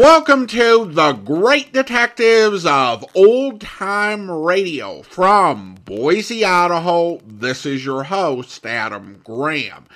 Welcome to the Great Detectives of Old Time Radio from Boise, Idaho. This is your host, Adam Graham.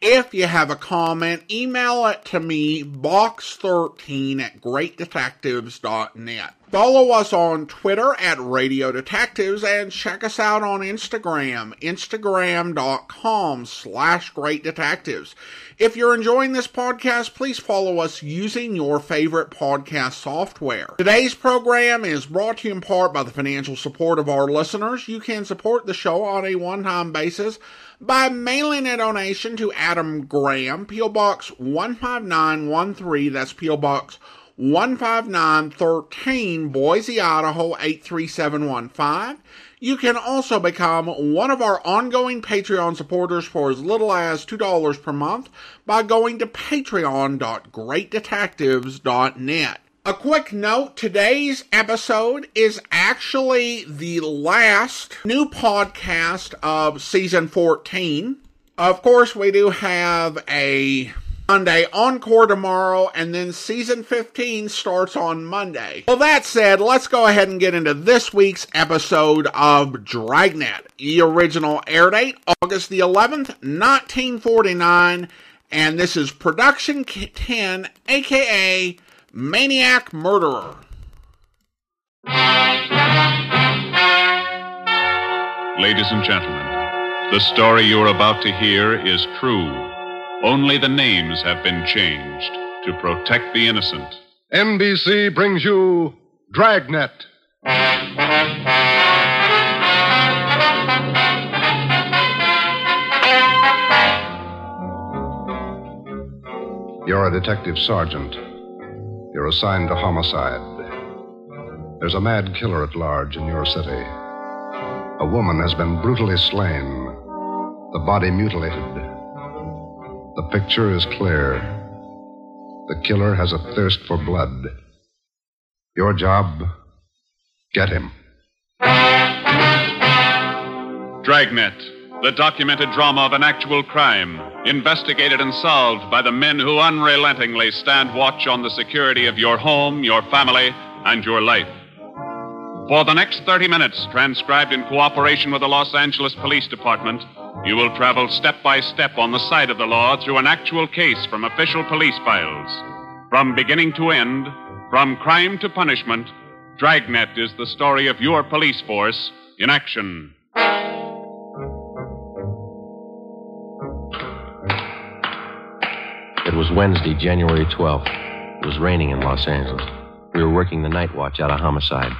If you have a comment, email it to me, box13@greatdetectives.net. Follow us on Twitter at Radio Detectives and check us out on Instagram, instagram.com/greatdetectives. If you're enjoying this podcast, please follow us using your favorite podcast software. Today's program is brought to you in part by the financial support of our listeners. You can support the show on a one-time basis by mailing a donation to Adam Graham, P.O. Box 15913, that's P.O. Box 15913, Boise, Idaho 83715. You can also become one of our ongoing Patreon supporters for as little as $2 per month by going to patreon.greatdetectives.net. A quick note, today's episode is actually the last new podcast of Season 14. Of course, we do have a Monday encore tomorrow, and then Season 15 starts on Monday. Well, that said, let's go ahead and get into this week's episode of Dragnet. The original air date, August the 11th, 1949, and this is Production 10, a.k.a. Maniac Murderer. Ladies and gentlemen, the story you're about to hear is true. Only the names have been changed to protect the innocent. NBC brings you Dragnet. You're a detective sergeant. You're assigned to homicide. There's a mad killer at large in your city. A woman has been brutally slain, the body mutilated. The picture is clear. The killer has a thirst for blood. Your job, get him. Dragnet, the documented drama of an actual crime, investigated and solved by the men who unrelentingly stand watch on the security of your home, your family, and your life. For the next 30 minutes, transcribed in cooperation with the Los Angeles Police Department, you will travel step by step on the side of the law through an actual case from official police files. From beginning to end, from crime to punishment, Dragnet is the story of your police force in action. It was Wednesday, January 12th. It was raining in Los Angeles. We were working the night watch out of homicide.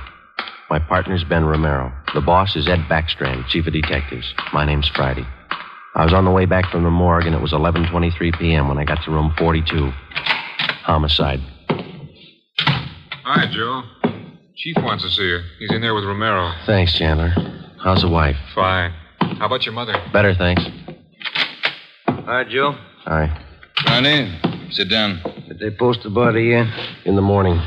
My partner's Ben Romero. The boss is Ed Backstrand, chief of detectives. My name's Friday. I was on the way back from the morgue, and it was 11:23 p.m. when I got to room 42. Homicide. Hi, Joe. Chief wants to see you. He's in there with Romero. Thanks, Chandler. How's the wife? Fine. How about your mother? Better, thanks. Hi, Joe. Hi. Friday, sit down. Did they post the body yet? In the morning.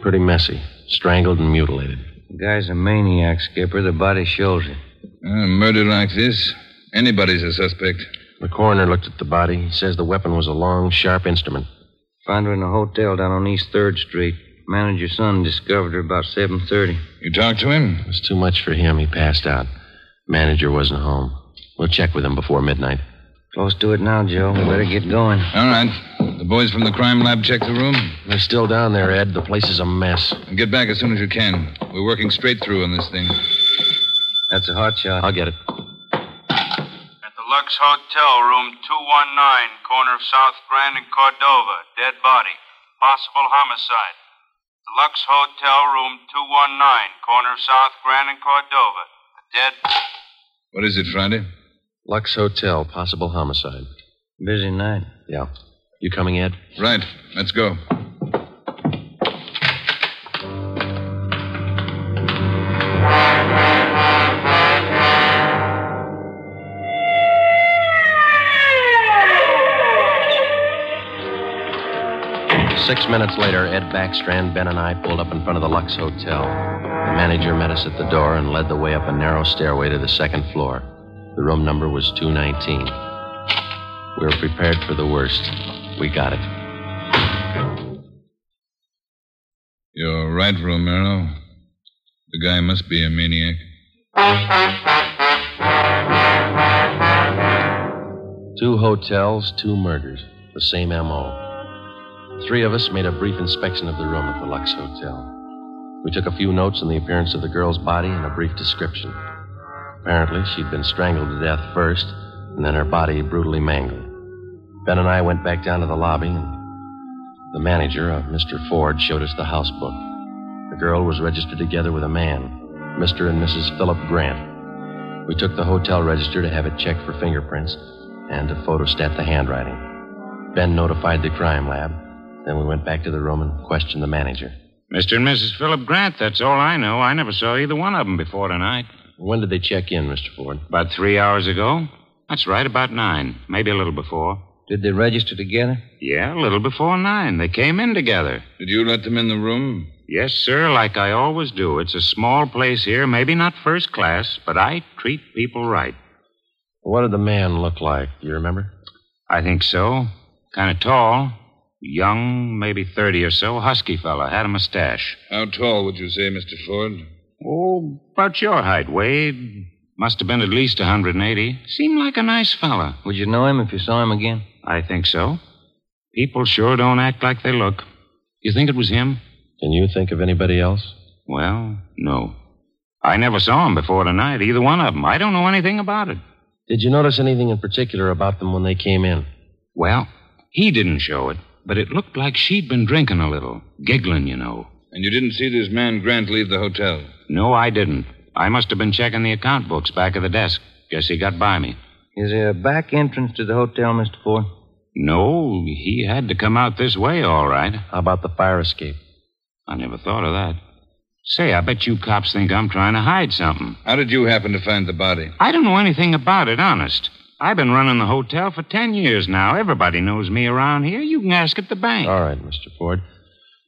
Pretty messy. Strangled and mutilated. The guy's a maniac, Skipper. The body shows it. A murder like this, anybody's a suspect. The coroner looked at the body. He says the weapon was a long, sharp instrument. Found her in a hotel down on East 3rd Street. Manager's son discovered her about 7:30. You talked to him? It was too much for him. He passed out. Manager wasn't home. We'll check with him before midnight. Close to it now, Joe. We better get going. All right. The boys from the crime lab checked the room? They're still down there, Ed. The place is a mess. Get back as soon as you can. We're working straight through on this thing. That's a hot shot. I'll get it. At the Lux Hotel, room 219, corner of South Grand and Cordova. Dead body. Possible homicide. The Lux Hotel, room 219, corner of South Grand and Cordova. Dead... What is it, Friday? Lux Hotel, possible homicide. Busy night. Yeah. You coming, Ed? Right. Let's go. Six minutes later, Ed Backstrand, Ben, and I pulled up in front of the Lux Hotel. The manager met us at the door and led the way up a narrow stairway to the second floor. The room number was 219. We were prepared for the worst. We got it. You're right, Romero. The guy must be a maniac. Two hotels, two murders. The same M.O. Three of us made a brief inspection of the room at the Lux Hotel. We took a few notes on the appearance of the girl's body and a brief description. Apparently, she'd been strangled to death first, and then her body brutally mangled. Ben and I went back down to the lobby, and the manager of Mr. Ford showed us the house book. The girl was registered together with a man, Mr. and Mrs. Philip Grant. We took the hotel register to have it checked for fingerprints and to photostat the handwriting. Ben notified the crime lab. Then we went back to the room and questioned the manager. Mr. and Mrs. Philip Grant, that's all I know. I never saw either one of them before tonight. When did they check in, Mr. Ford? About 3 hours ago. That's right, about 9, maybe a little before. Did they register together? Yeah, a little before 9. They came in together. Did you let them in the room? Yes, sir, like I always do. It's a small place here, maybe not first class, but I treat people right. What did the man look like? Do you remember? I think so. Kind of tall, young, maybe 30 or so, husky fella, had a mustache. How tall would you say, Mr. Ford? Oh, about your height, Wade. Must have been at least 180. Seemed like a nice fella. Would you know him if you saw him again? I think so. People sure don't act like they look. You think it was him? Can you think of anybody else? Well, no. I never saw him before tonight, either one of them. I don't know anything about it. Did you notice anything in particular about them when they came in? Well, he didn't show it, but it looked like she'd been drinking a little. Giggling, you know. And you didn't see this man Grant leave the hotel? No, I didn't. I must have been checking the account books back of the desk. Guess he got by me. Is there a back entrance to the hotel, Mr. Ford? No, he had to come out this way, all right. How about the fire escape? I never thought of that. Say, I bet you cops think I'm trying to hide something. How did you happen to find the body? I don't know anything about it, honest. I've been running the hotel for 10 years now. Everybody knows me around here. You can ask at the bank. All right, Mr. Ford.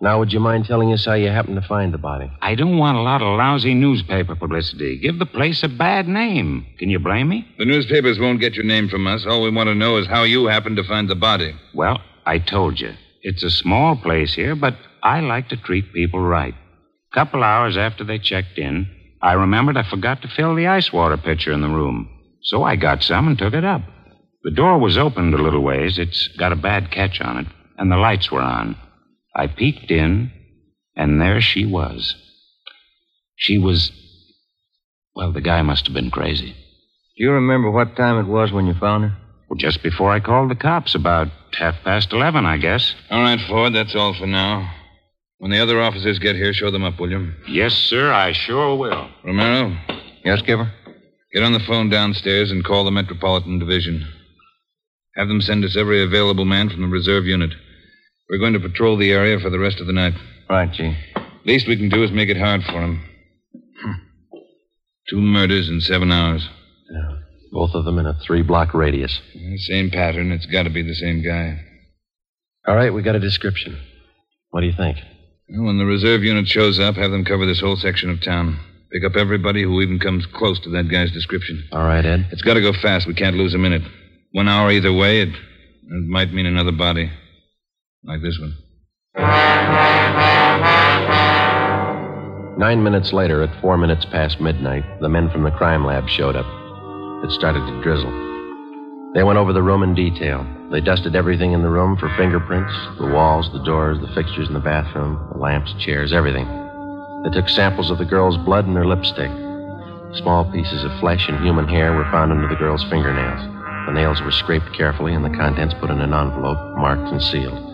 Now, would you mind telling us how you happened to find the body? I don't want a lot of lousy newspaper publicity. Give the place a bad name. Can you blame me? The newspapers won't get your name from us. All we want to know is how you happened to find the body. Well, I told you. It's a small place here, but I like to treat people right. A couple hours after they checked in, I remembered I forgot to fill the ice water pitcher in the room. So I got some and took it up. The door was opened a little ways. It's got a bad catch on it, and the lights were on. I peeked in, and there she was. She was... Well, the guy must have been crazy. Do you remember what time it was when you found her? Well, just before I called the cops, about 11:30, I guess. All right, Ford, that's all for now. When the other officers get here, show them up, will you? Yes, sir, I sure will. Romero? Yes, Skipper? Get on the phone downstairs and call the Metropolitan Division. Have them send us every available man from the reserve unit. We're going to patrol the area for the rest of the night. Right, Chief. Least we can do is make it hard for him. 2 murders in 7 hours. Yeah, both of them in a 3-block radius. Yeah, same pattern. It's got to be the same guy. All right, we got a description. What do you think? Well, when the reserve unit shows up, have them cover this whole section of town. Pick up everybody who even comes close to that guy's description. All right, Ed. It's got to go fast. We can't lose a minute. 1 hour either way, it might mean another body. Like this one. 9 minutes later, at 4 minutes past midnight, the men from the crime lab showed up. It started to drizzle. They went over the room in detail. They dusted everything in the room for fingerprints, the walls, the doors, the fixtures in the bathroom, the lamps, chairs, everything. They took samples of the girl's blood and her lipstick. Small pieces of flesh and human hair were found under the girl's fingernails. The nails were scraped carefully and the contents put in an envelope, marked and sealed.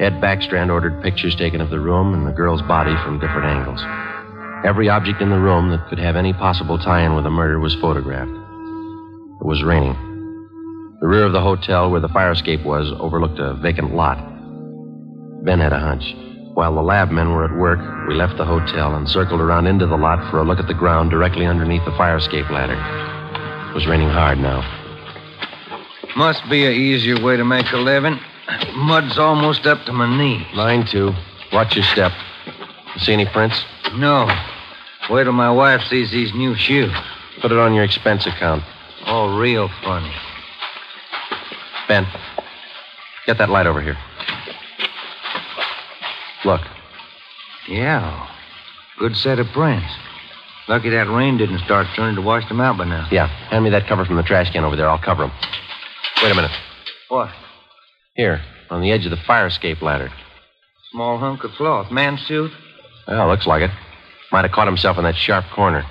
Ed Backstrand ordered pictures taken of the room and the girl's body from different angles. Every object in the room that could have any possible tie-in with the murder was photographed. It was raining. The rear of the hotel where the fire escape was overlooked a vacant lot. Ben had a hunch. While the lab men were at work, we left the hotel and circled around into the lot for a look at the ground directly underneath the fire escape ladder. It was raining hard now. Must be an easier way to make a living. Mud's almost up to my knee. Line 2. Watch your step. You see any prints? No. Wait till my wife sees these new shoes. Put it on your expense account. Oh, real funny. Ben, get that light over here. Look, Yeah. Good set of prints. Lucky that rain didn't start turning to wash them out by now. Yeah. Hand me that cover from the trash can over there. I'll cover them. Wait a minute. What? Here, on the edge of the fire escape ladder. Small hunk of cloth. Man's suit? Well, looks like it. Might have caught himself in that sharp corner.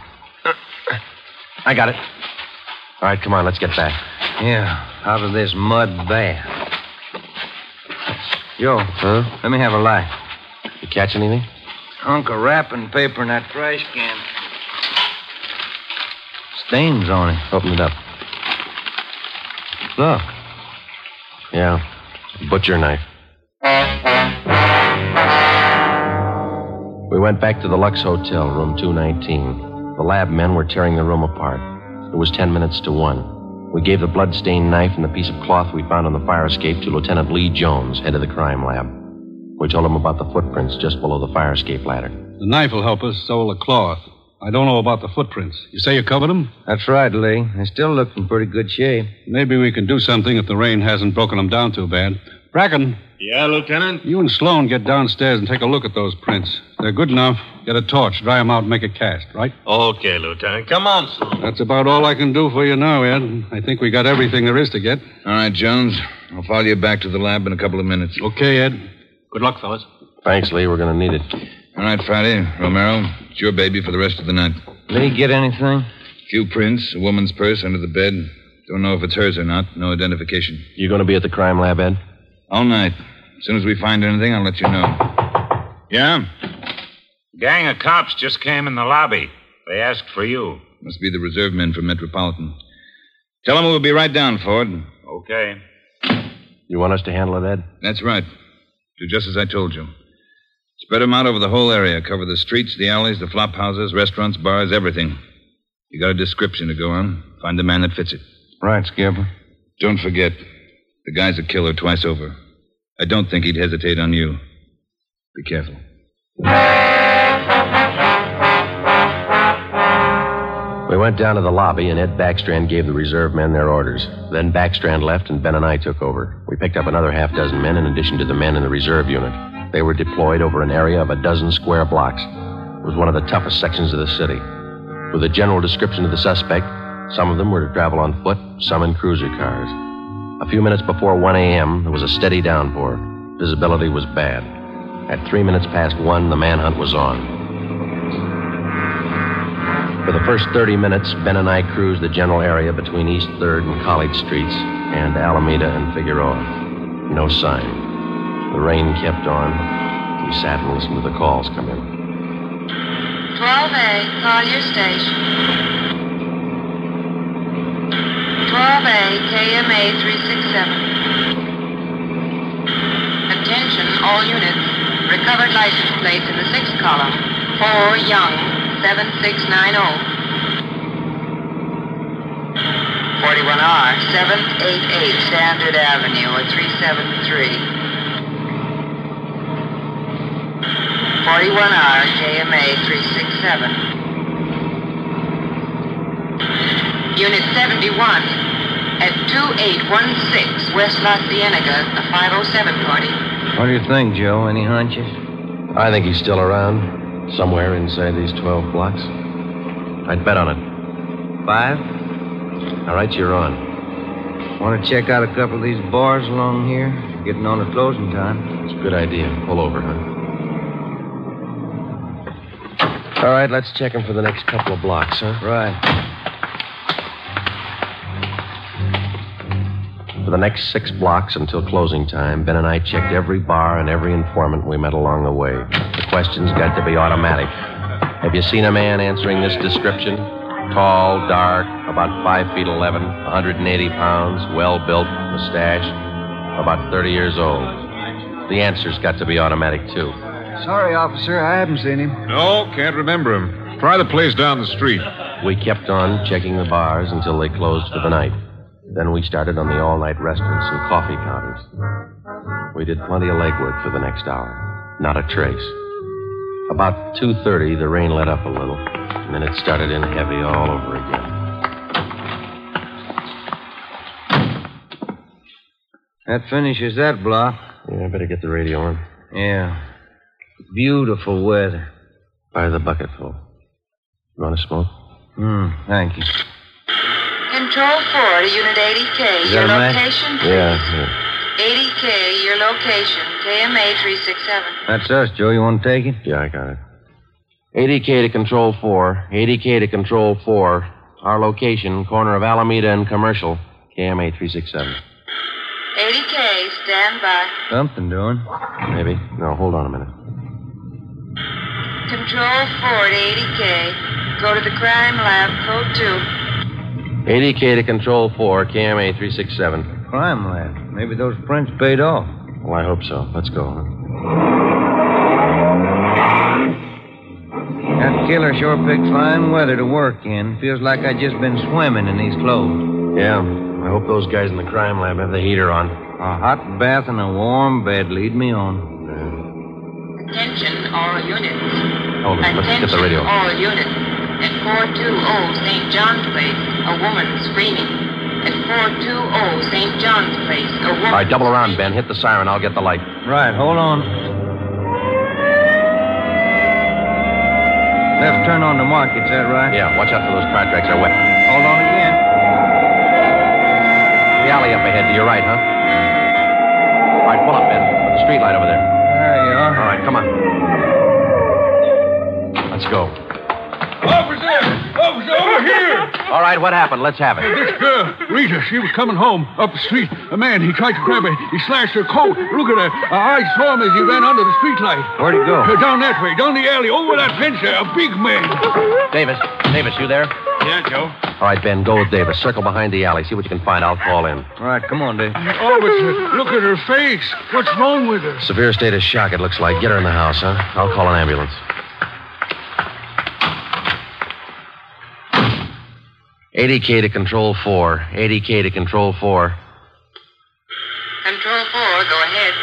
I got it. All right, come on, let's get back. Yeah, out of this mud bath. Yo, let me have a light. You catch anything? Hunk of wrapping paper in that trash can. Stains on it. Open it up. Look. Yeah, butcher knife. We went back to the Lux Hotel, room 219. The lab men were tearing the room apart. It was 10 minutes to 1. We gave the blood-stained knife and the piece of cloth we found on the fire escape to Lieutenant Lee Jones, head of the crime lab. We told him about the footprints just below the fire escape ladder. The knife will help us, so will the cloth. I don't know about the footprints. You say you covered them? That's right, Lee. They still look in pretty good shape. Maybe we can do something if the rain hasn't broken them down too bad. Bracken. Yeah, Lieutenant? You and Sloan get downstairs and take a look at those prints. They're good enough. Get a torch, dry them out, and make a cast, right? Okay, Lieutenant. Come on, Sloan. That's about all I can do for you now, Ed. I think we got everything there is to get. All right, Jones. I'll follow you back to the lab in a couple of minutes. Okay, Ed. Good luck, fellas. Thanks, Lee. We're going to need it. All right, Friday. Romero, it's your baby for the rest of the night. Lee, get anything? A few prints, a woman's purse under the bed. Don't know if it's hers or not. No identification. You going to be at the crime lab, Ed? All night. As soon as we find anything, I'll let you know. Yeah? Gang of cops just came in the lobby. They asked for you. Must be the reserve men from Metropolitan. Tell them we'll be right down, Ford. Okay. You want us to handle it, Ed? That's right. Do just as I told you. Spread them out over the whole area. Cover the streets, the alleys, the flop houses, restaurants, bars, everything. You got a description to go on. Find the man that fits it. Right, Skipper. Don't forget... the guy's a killer twice over. I don't think he'd hesitate on you. Be careful. We went down to the lobby, and Ed Backstrand gave the reserve men their orders. Then Backstrand left, and Ben and I took over. We picked up another half-dozen men in addition to the men in the reserve unit. They were deployed over an area of a dozen square blocks. It was one of the toughest sections of the city. With a general description of the suspect, some of them were to travel on foot, some in cruiser cars. A few minutes before 1 a.m., there was a steady downpour. Visibility was bad. At 1:03, the manhunt was on. For the first 30 minutes, Ben and I cruised the general area between East 3rd and College Streets and Alameda and Figueroa. No sign. The rain kept on. We sat and listened to the calls come in. 12A, call your station. 12A, KMA 367. Attention, all units. Recovered license plates in the 6th column. 4 Young, 7690. 41R, 788 Standard Avenue at 373. 41R, KMA 367. Unit 71 at 2816 West La Cienega, a 507 party. What do you think, Joe? Any hunches? I think he's still around, somewhere inside these 12 blocks. I'd bet on it. 5? All right, you're on. Want to check out a couple of these bars along here? Getting on to closing time. It's a good idea. Pull over, huh? All right, let's check him for the next couple of blocks, huh? Right. For the next 6 blocks until closing time, Ben and I checked every bar and every informant we met along the way. The questions got to be automatic. Have you seen a man answering this description? Tall, dark, about 5'11", 180 pounds, well-built, mustache, about 30 years old. The answers got to be automatic, too. Sorry, officer, I haven't seen him. No, can't remember him. Try the place down the street. We kept on checking the bars until they closed for the night. Then we started on the all-night restaurants and coffee counters. We did plenty of legwork for the next hour. Not a trace. About 2:30, the rain let up a little, and then it started in heavy all over again. That finishes that block. Yeah, I better get the radio on. Yeah. Beautiful weather. By the bucketful. You want a smoke? Thank you. Control 4 to Unit 80K. Your location, please. Yeah. 80K, your location, KMA 367. That's us, Joe. You want to take it? Yeah, I got it. 80K to Control 4. 80K to Control 4. Our location, corner of Alameda and Commercial, KMA 367. 80K, stand by. Something doing. Maybe. No, hold on a minute. Control 4 to 80K. Go to the crime lab, code 2. 80K to Control 4, KMA 367. Crime lab. Maybe those prints paid off. Well, I hope so. Let's go. That killer sure picked fine weather to work in. Feels like I've just been swimming in these clothes. Yeah. I hope those guys in the crime lab have the heater on. A hot bath and a warm bed lead me on. Attention, all units. Hold it. Let's get the radio. All units. At 420 St. John's Place, a woman screaming. At 420 St. John's Place. A woman. All right, double around, Ben. Hit the siren. I'll get the light. Right, hold on. Left turn on the market, is that right? Yeah, watch out for those car tracks. They're wet. Hold on again. The alley up ahead to your right, huh? All right, pull up, Ben. Put the street light over there. There you are. All right, come on. Let's go. Officer, over here! All right, what happened? Let's have it. This girl, Rita, she was coming home up the street. A man, he tried to grab her. He slashed her coat. Look at her. I saw him as he ran under the streetlight. Where'd he go? Down that way, down the alley, over that fence there. A big man. Davis, you there? Yeah, Joe. All right, Ben, go with Davis. Circle behind the alley. See what you can find. I'll call in. All right, come on, Dave. Officer, look at her face. What's wrong with her? Severe state of shock, it looks like. Get her in the house, huh? I'll call an ambulance. 80K to Control 4. 80K to Control 4. Control 4, go ahead.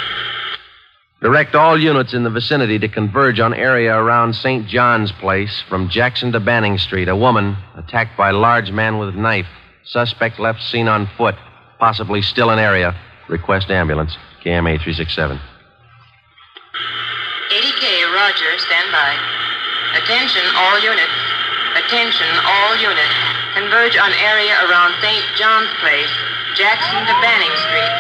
Direct all units in the vicinity to converge on area around St. John's Place from Jackson to Banning Street. A woman attacked by large man with knife. Suspect left seen on foot. Possibly still in area. Request ambulance. KMA 367. 80K, roger. Stand by. Attention, all units. Attention, all units. Converge on area around St. John's Place, Jackson to Banning Street.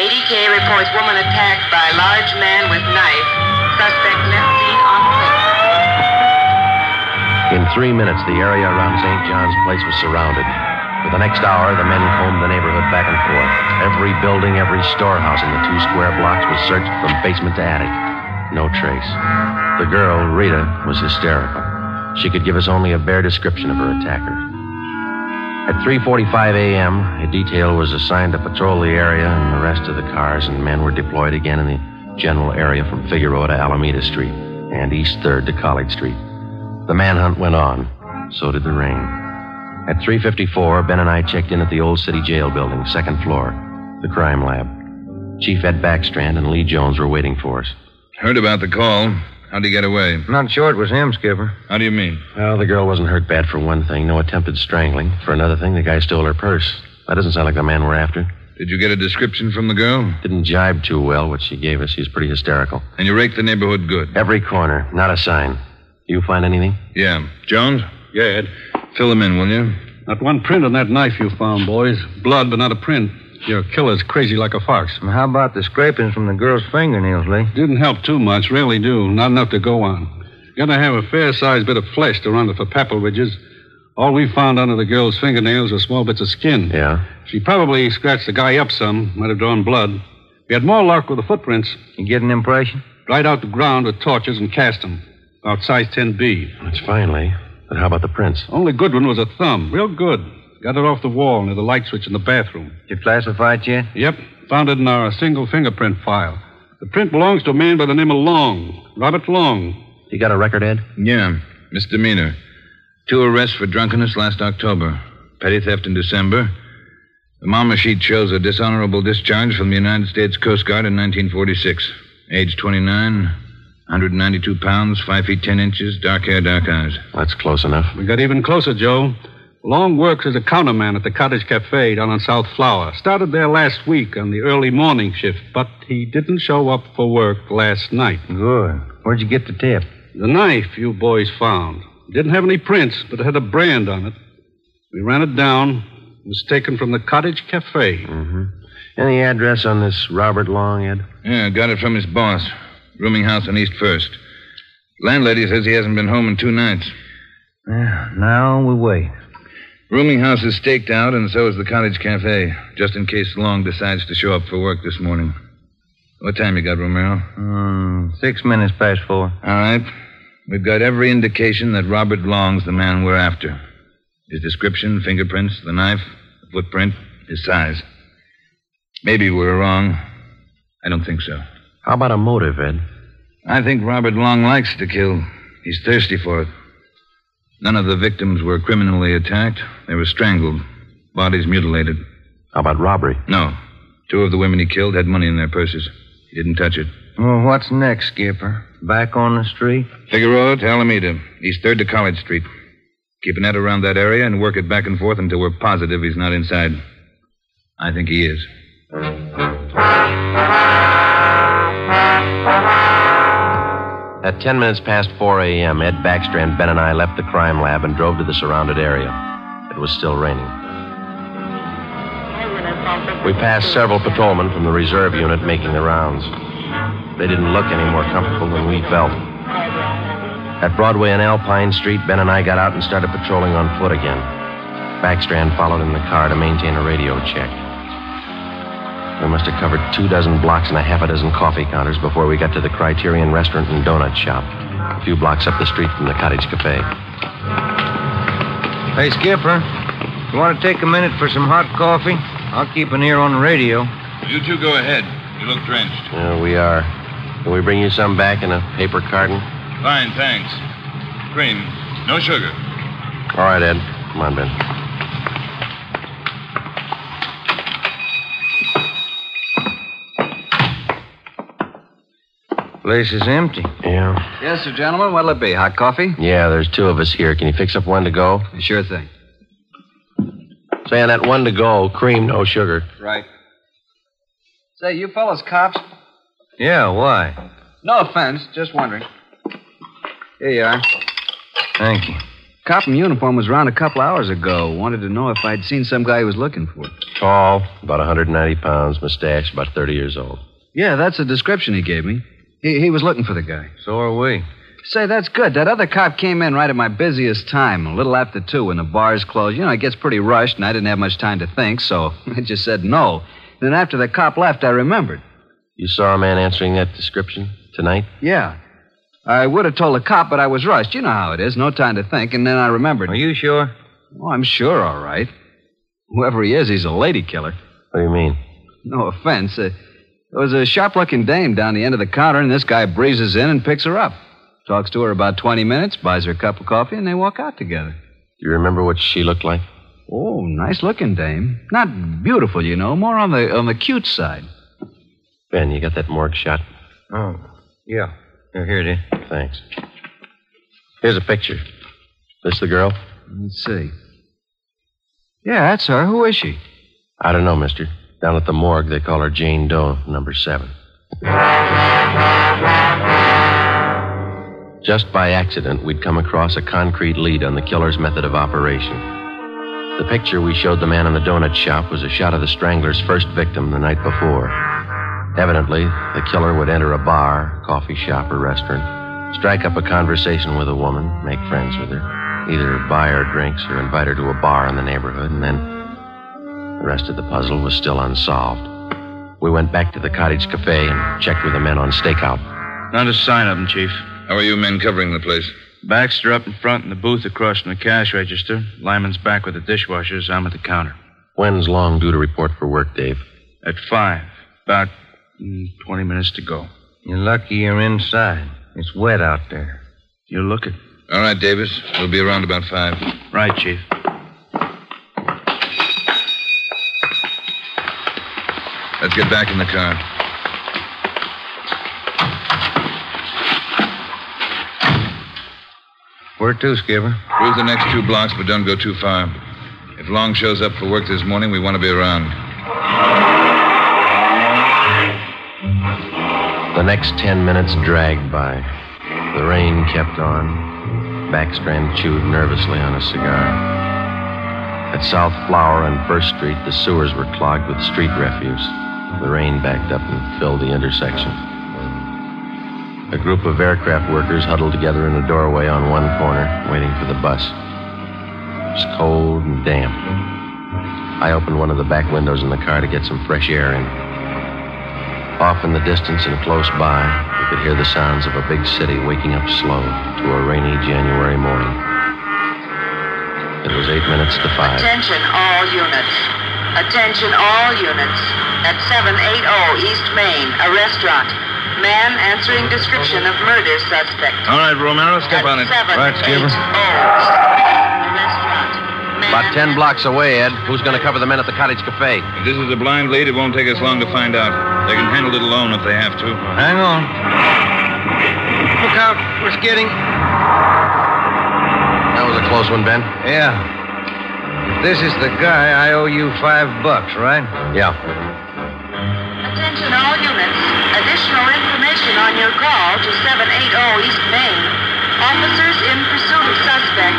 80K reports woman attacked by large man with knife. Suspect left seen on foot. In 3 minutes, the area around St. John's Place was surrounded. For the next hour, the men combed the neighborhood back and forth. Every building, every storehouse in the 2 square blocks was searched from basement to attic. No trace. The girl, Rita, was hysterical. She could give us only a bare description of her attacker. At 3:45 a.m., a detail was assigned to patrol the area, and the rest of the cars and men were deployed again in the general area from Figueroa to Alameda Street and East 3rd to College Street. The manhunt went on. So did the rain. At 3:54, Ben and I checked in at the Old City Jail Building, 2nd floor, the crime lab. Chief Ed Backstrand and Lee Jones were waiting for us. Heard about the call. How'd he get away? Not sure it was him, Skipper. How do you mean? Well, the girl wasn't hurt bad for one thing. No attempted strangling. For another thing, the guy stole her purse. That doesn't sound like the man we're after. Did you get a description from the girl? Didn't jibe too well, what she gave us. She's pretty hysterical. And you raked the neighborhood good? Every corner. Not a sign. You find anything? Yeah. Jones? Yeah, Ed. Fill them in, will you? Not one print on that knife you found, boys. Blood, but not a print. Your killer's crazy like a fox. And how about the scrapings from the girl's fingernails, Lee? Didn't help too much, really do. Not enough to go on. Gotta have a fair-sized bit of flesh to run it for papal ridges. All we found under the girl's fingernails were small bits of skin. Yeah? She probably scratched the guy up some. Might have drawn blood. We had more luck with the footprints. You get an impression? Right out the ground with torches and cast them. About size 10B. That's fine, Lee. But how about the prints? Only good one was a thumb. Real good. Got it off the wall near the light switch in the bathroom. Did you classify it yet? Yep. Found it in our single fingerprint file. The print belongs to a man by the name of Long. Robert Long. You got a record, Ed? Yeah. Misdemeanor. 2 arrests for drunkenness last October. Petty theft in December. The mama sheet shows a dishonorable discharge from the United States Coast Guard in 1946. Age 29... 192 pounds, 5 feet 10 inches, dark hair, dark eyes. That's close enough. We got even closer, Joe. Long works as a counterman at the Cottage Cafe down on South Flower. Started there last week on the early morning shift, but he didn't show up for work last night. Good. Where'd you get the tip? The knife you boys found. It didn't have any prints, but it had a brand on it. We ran it down. It was taken from the Cottage Cafe. Mm-hmm. Any address on this Robert Long, Ed? Yeah, got it from his boss. Rooming house on East 1st. Landlady says he hasn't been home in 2 nights. Yeah, now we wait. Rooming house is staked out, and so is the Cottage Cafe, just in case Long decides to show up for work this morning. What time you got, Romero? 6 minutes past 4. All right. We've got every indication that Robert Long's the man we're after. His description, fingerprints, the knife, the footprint, his size. Maybe we're wrong. I don't think so. How about a motive, Ed? I think Robert Long likes to kill. He's thirsty for it. None of the victims were criminally attacked. They were strangled, bodies mutilated. How about robbery? No. 2 of the women he killed had money in their purses. He didn't touch it. Well, what's next, Skipper? Back on the street? Figueroa to Alameda, East 3rd to College Street. Keep a net around that area and work it back and forth until we're positive he's not inside. I think he is. At 10 minutes past 4 a.m., Ed Backstrand, Ben, and I left the crime lab and drove to the surrounded area. It was still raining. We passed several patrolmen from the reserve unit making the rounds. They didn't look any more comfortable than we felt. At Broadway and Alpine Street, Ben and I got out and started patrolling on foot again. Backstrand followed in the car to maintain a radio check. We must have covered 2 dozen blocks and a half a dozen coffee counters before we got to the Criterion Restaurant and Donut Shop, a few blocks up the street from the Cottage Cafe. Hey, Skipper, you want to take a minute for some hot coffee? I'll keep an ear on the radio. You two go ahead. You look drenched. Yeah, we are. Can we bring you some back in a paper carton? Fine, thanks. Cream, no sugar. All right, Ed. Come on, Ben. Place is empty. Yeah. Yes, sir, gentlemen. What'll it be? Hot coffee? Yeah, there's 2 of us here. Can you fix up 1 to go? Sure thing. Say, on that 1 to go, cream, no sugar. Right. Say, you fellas cops? Yeah, why? No offense, just wondering. Here you are. Thank you. Cop in uniform was around a couple hours ago. Wanted to know if I'd seen some guy he was looking for. Tall, about 190 pounds, mustache, about 30 years old. Yeah, that's the description he gave me. He was looking for the guy. So are we. Say, that's good. That other cop came in right at my busiest time, a little after 2 when the bars closed. You know, it gets pretty rushed, and I didn't have much time to think, so I just said no. And then after the cop left, I remembered. You saw a man answering that description tonight? Yeah. I would have told the cop, but I was rushed. You know how it is. No time to think, and then I remembered. Are you sure? Oh, I'm sure, all right. Whoever he is, he's a lady killer. What do you mean? No offense. There was a sharp-looking dame down the end of the counter, and this guy breezes in and picks her up. Talks to her about 20 minutes, buys her a cup of coffee, and they walk out together. You remember what she looked like? Oh, nice-looking dame. Not beautiful, you know. More on the cute side. Ben, you got that morgue shot? Oh, yeah. Here it is. Thanks. Here's a picture. This the girl? Let's see. Yeah, that's her. Who is she? I don't know, mister. Down at the morgue, they call her Jane Doe, number 7. Just by accident, we'd come across a concrete lead on the killer's method of operation. The picture we showed the man in the donut shop was a shot of the strangler's first victim the night before. Evidently, the killer would enter a bar, coffee shop, or restaurant, strike up a conversation with a woman, make friends with her, either buy her drinks or invite her to a bar in the neighborhood, and then the rest of the puzzle was still unsolved. We went back to the Cottage Cafe and checked with the men on stakeout. Not a sign of them, Chief. How are you men covering the place? Baxter up in front in the booth across from the cash register. Lyman's back with the dishwashers. I'm at the counter. When's Long due to report for work, Dave? At 5. About 20 minutes to go. You're lucky you're inside. It's wet out there. You're looking. All right, Davis. We'll be around about 5. Right, Chief. Let's get back in the car. Where to, Skipper? Through the next 2 blocks, but don't go too far. If Long shows up for work this morning, we want to be around. The next 10 minutes dragged by. The rain kept on. Backstrand chewed nervously on a cigar. At South Flower and First Street, the sewers were clogged with street refuse. The rain backed up and filled the intersection. A group of aircraft workers huddled together in a doorway on one corner, waiting for the bus. It was cold and damp. I opened one of the back windows in the car to get some fresh air in. Off in the distance and close by, we could hear the sounds of a big city waking up slow to a rainy January morning. It was 8 minutes to 5. Attention all units. Attention all units. At 780 East Main, a restaurant. Man answering description of murder suspect. All right, Romero, step on it. 780 right, Skipper. Restaurant. About 10 blocks away, Ed. Who's going to cover the men at the Cottage Cafe? If this is a blind lead, it won't take us long to find out. They can handle it alone if they have to. Hang on. Look out. We're skidding. That was a close one, Ben. Yeah. If this is the guy, I owe you $5, right? Yeah. Attention all units. Additional information on your call to 780 East Main. Officers in pursuit of suspect.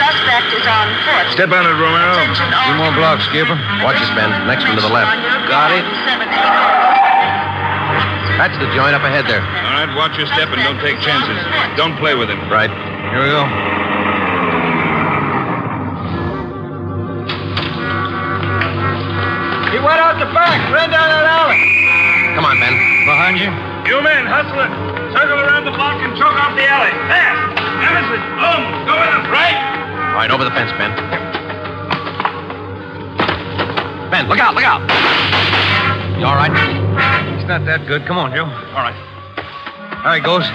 Suspect is on foot. Step on it, Romero. Attention all 2 more blocks, Skipper. Watch this, Ben. Next one to the left. Got it. That's the joint up ahead there. All right, watch your step and don't take chances. Don't play with him. Right. Here we go. Right out the back. Ran down that alley. Come on, men. Behind you. You men, hustle it. Circle around the block and choke off the alley. Fast. Emerson. Boom. Go with them. Right. All right, over the fence, Ben. Ben, look out, look out. You all right? It's not that good. Come on, Joe. All right. All right, goes.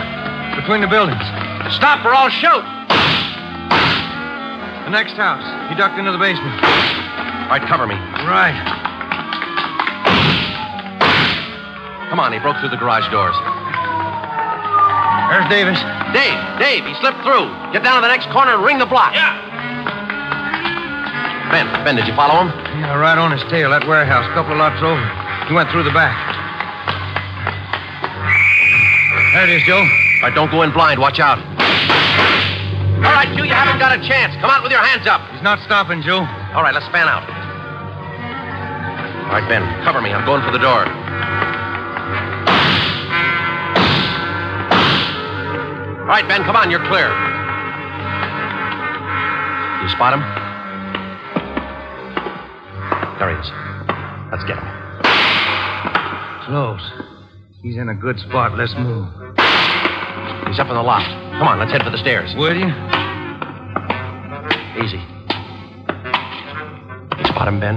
Between the buildings. Stop or I'll shoot. The next house. He ducked into the basement. All right, cover me. Right. Come on, he broke through the garage doors. There's Davis. Dave, he slipped through. Get down to the next corner and ring the block. Yeah. Ben, did you follow him? Yeah, right on his tail, that warehouse, a couple of lots over. He went through the back. There it is, Joe. All right, don't go in blind. Watch out. All right, Joe, you haven't got a chance. Come out with your hands up. He's not stopping, Joe. All right, let's fan out. All right, Ben, cover me. I'm going for the door. All right, Ben, come on, you're clear. You spot him? There he is. Let's get him. Close. He's in a good spot. Let's move. He's up in the loft. Come on, let's head for the stairs. Will you? Easy. You spot him, Ben?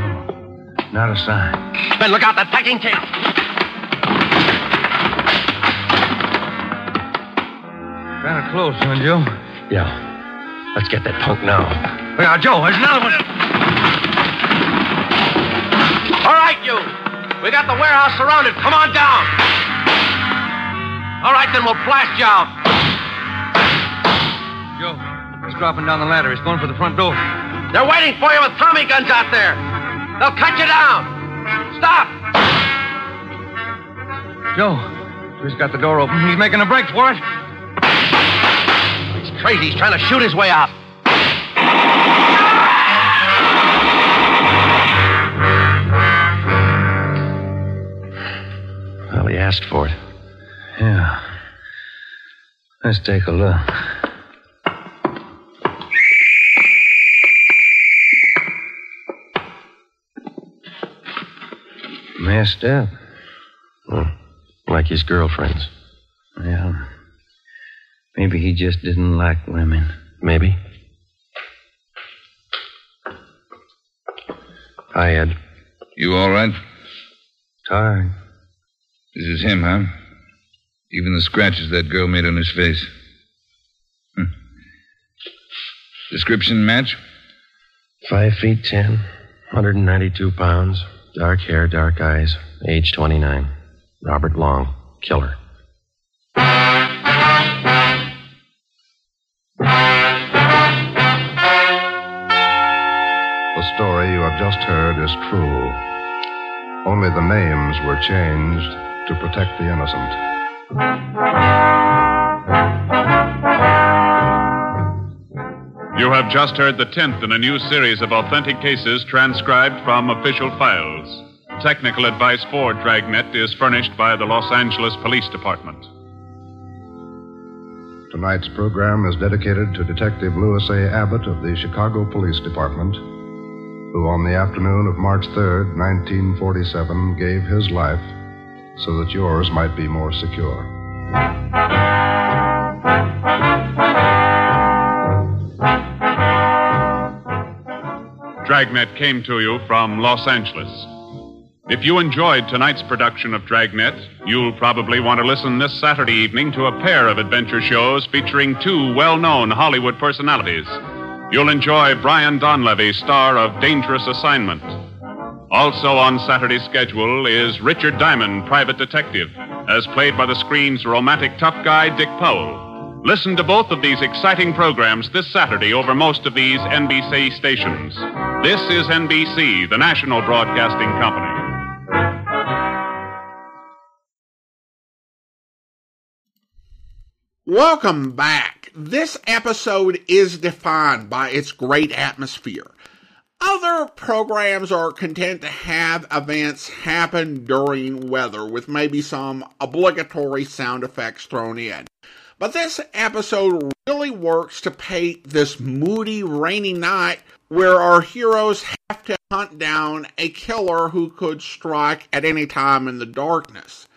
No. Not a sign. Ben, look out, that packing tape! Kind of close, huh, Joe? Yeah. Let's get that punk now. Look out, Joe. There's another one. All right, you. We got the warehouse surrounded. Come on down. All right, then we'll blast you out. Joe, he's dropping down the ladder. He's going for the front door. They're waiting for you with Tommy guns out there. They'll cut you down. Stop. Joe's got the door open. He's making a break for it. Crazy. He's trying to shoot his way out. Well, he asked for it. Yeah. Let's take a look. Messed up. Well, like his girlfriends. Yeah. Maybe he just didn't like women. Maybe. Hi, Ed. You all right? Tired. This is him, huh? Even the scratches that girl made on his face. Description match? 5'10", 192 pounds, dark hair, dark eyes, age 29. Robert Long, killer. Story you have just heard is true. Only the names were changed to protect the innocent. You have just heard the 10th in a new series of authentic cases transcribed from official files. Technical advice for Dragnet is furnished by the Los Angeles Police Department. Tonight's program is dedicated to Detective Lewis A. Abbott of the Chicago Police Department, who on the afternoon of March 3rd, 1947, gave his life so that yours might be more secure. Dragnet came to you from Los Angeles. If you enjoyed tonight's production of Dragnet, you'll probably want to listen this Saturday evening to a pair of adventure shows featuring two well-known Hollywood personalities. You'll enjoy Brian Donlevy, star of Dangerous Assignment. Also on Saturday's schedule is Richard Diamond, Private Detective, as played by the screen's romantic tough guy, Dick Powell. Listen to both of these exciting programs this Saturday over most of these NBC stations. This is NBC, the National Broadcasting Company. Welcome back. This episode is defined by its great atmosphere. Other programs are content to have events happen during weather, with maybe some obligatory sound effects thrown in. But this episode really works to paint this moody, rainy night where our heroes have to hunt down a killer who could strike at any time in the darkness.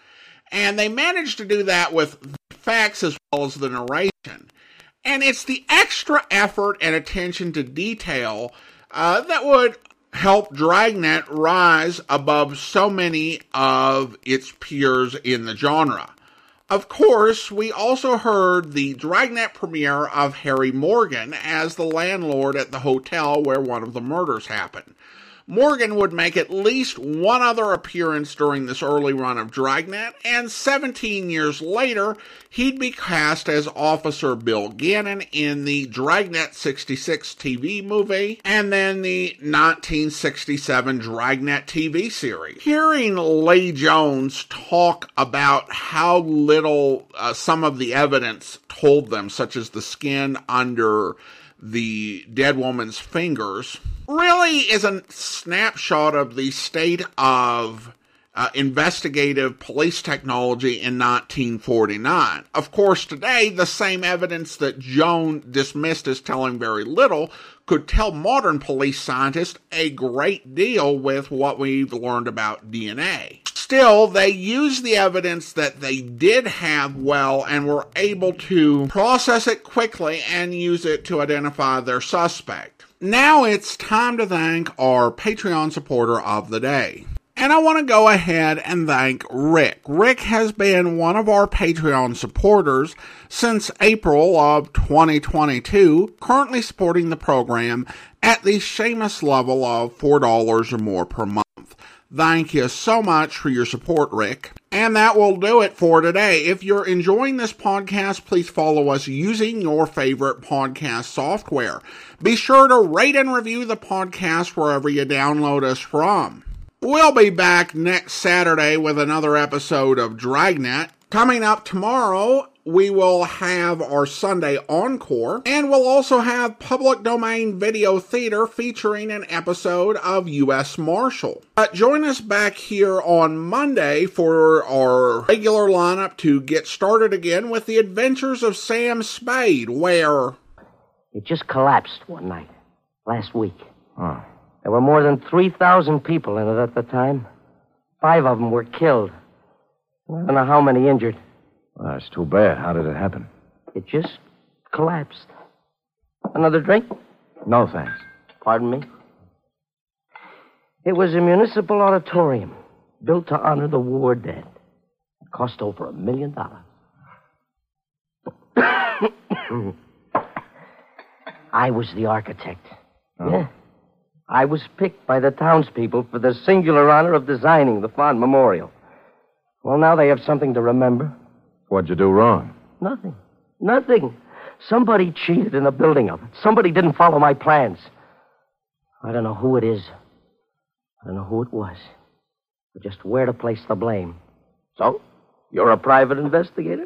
And they manage to do that with facts as well as the narration. And it's the extra effort and attention to detail that would help Dragnet rise above so many of its peers in the genre. Of course, we also heard the Dragnet premiere of Harry Morgan as the landlord at the hotel where one of the murders happened. Morgan would make at least one other appearance during this early run of Dragnet, and 17 years later, he'd be cast as Officer Bill Gannon in the Dragnet 66 TV movie, and then the 1967 Dragnet TV series. Hearing Lee Jones talk about how little some of the evidence told them, such as the skin under the dead woman's fingers, really is a snapshot of the state of investigative police technology in 1949. Of course, today, the same evidence that Joan dismissed as telling very little could tell modern police scientists a great deal with what we've learned about DNA. Still, they used the evidence that they did have well and were able to process it quickly and use it to identify their suspect. Now it's time to thank our Patreon supporter of the day. And I want to go ahead and thank Rick. Rick has been one of our Patreon supporters since April of 2022, currently supporting the program at the Seamus level of $4 or more per month. Thank you so much for your support, Rick. And that will do it for today. If you're enjoying this podcast, please follow us using your favorite podcast software. Be sure to rate and review the podcast wherever you download us from. We'll be back next Saturday with another episode of Dragnet. Coming up tomorrow, we will have our Sunday Encore, and we'll also have public domain video theater featuring an episode of U.S. Marshall. Join us back here on Monday for our regular lineup to get started again with The Adventures of Sam Spade, where it just collapsed one night, last week. Oh. There were more than 3,000 people in it at the time. 5 of them were killed. I don't know how many injured. Well, that's too bad. How did it happen? It just collapsed. Another drink? No, thanks. Pardon me? It was a municipal auditorium built to honor the war dead. It cost over $1 million. I was the architect. Oh. Yeah. I was picked by the townspeople for the singular honor of designing the Fond Memorial. Well, now they have something to remember. What'd you do wrong? Nothing. Nothing. Somebody cheated in the building of it. Somebody didn't follow my plans. I don't know who it is. I don't know who it was. Or just where to place the blame. So, you're a private investigator?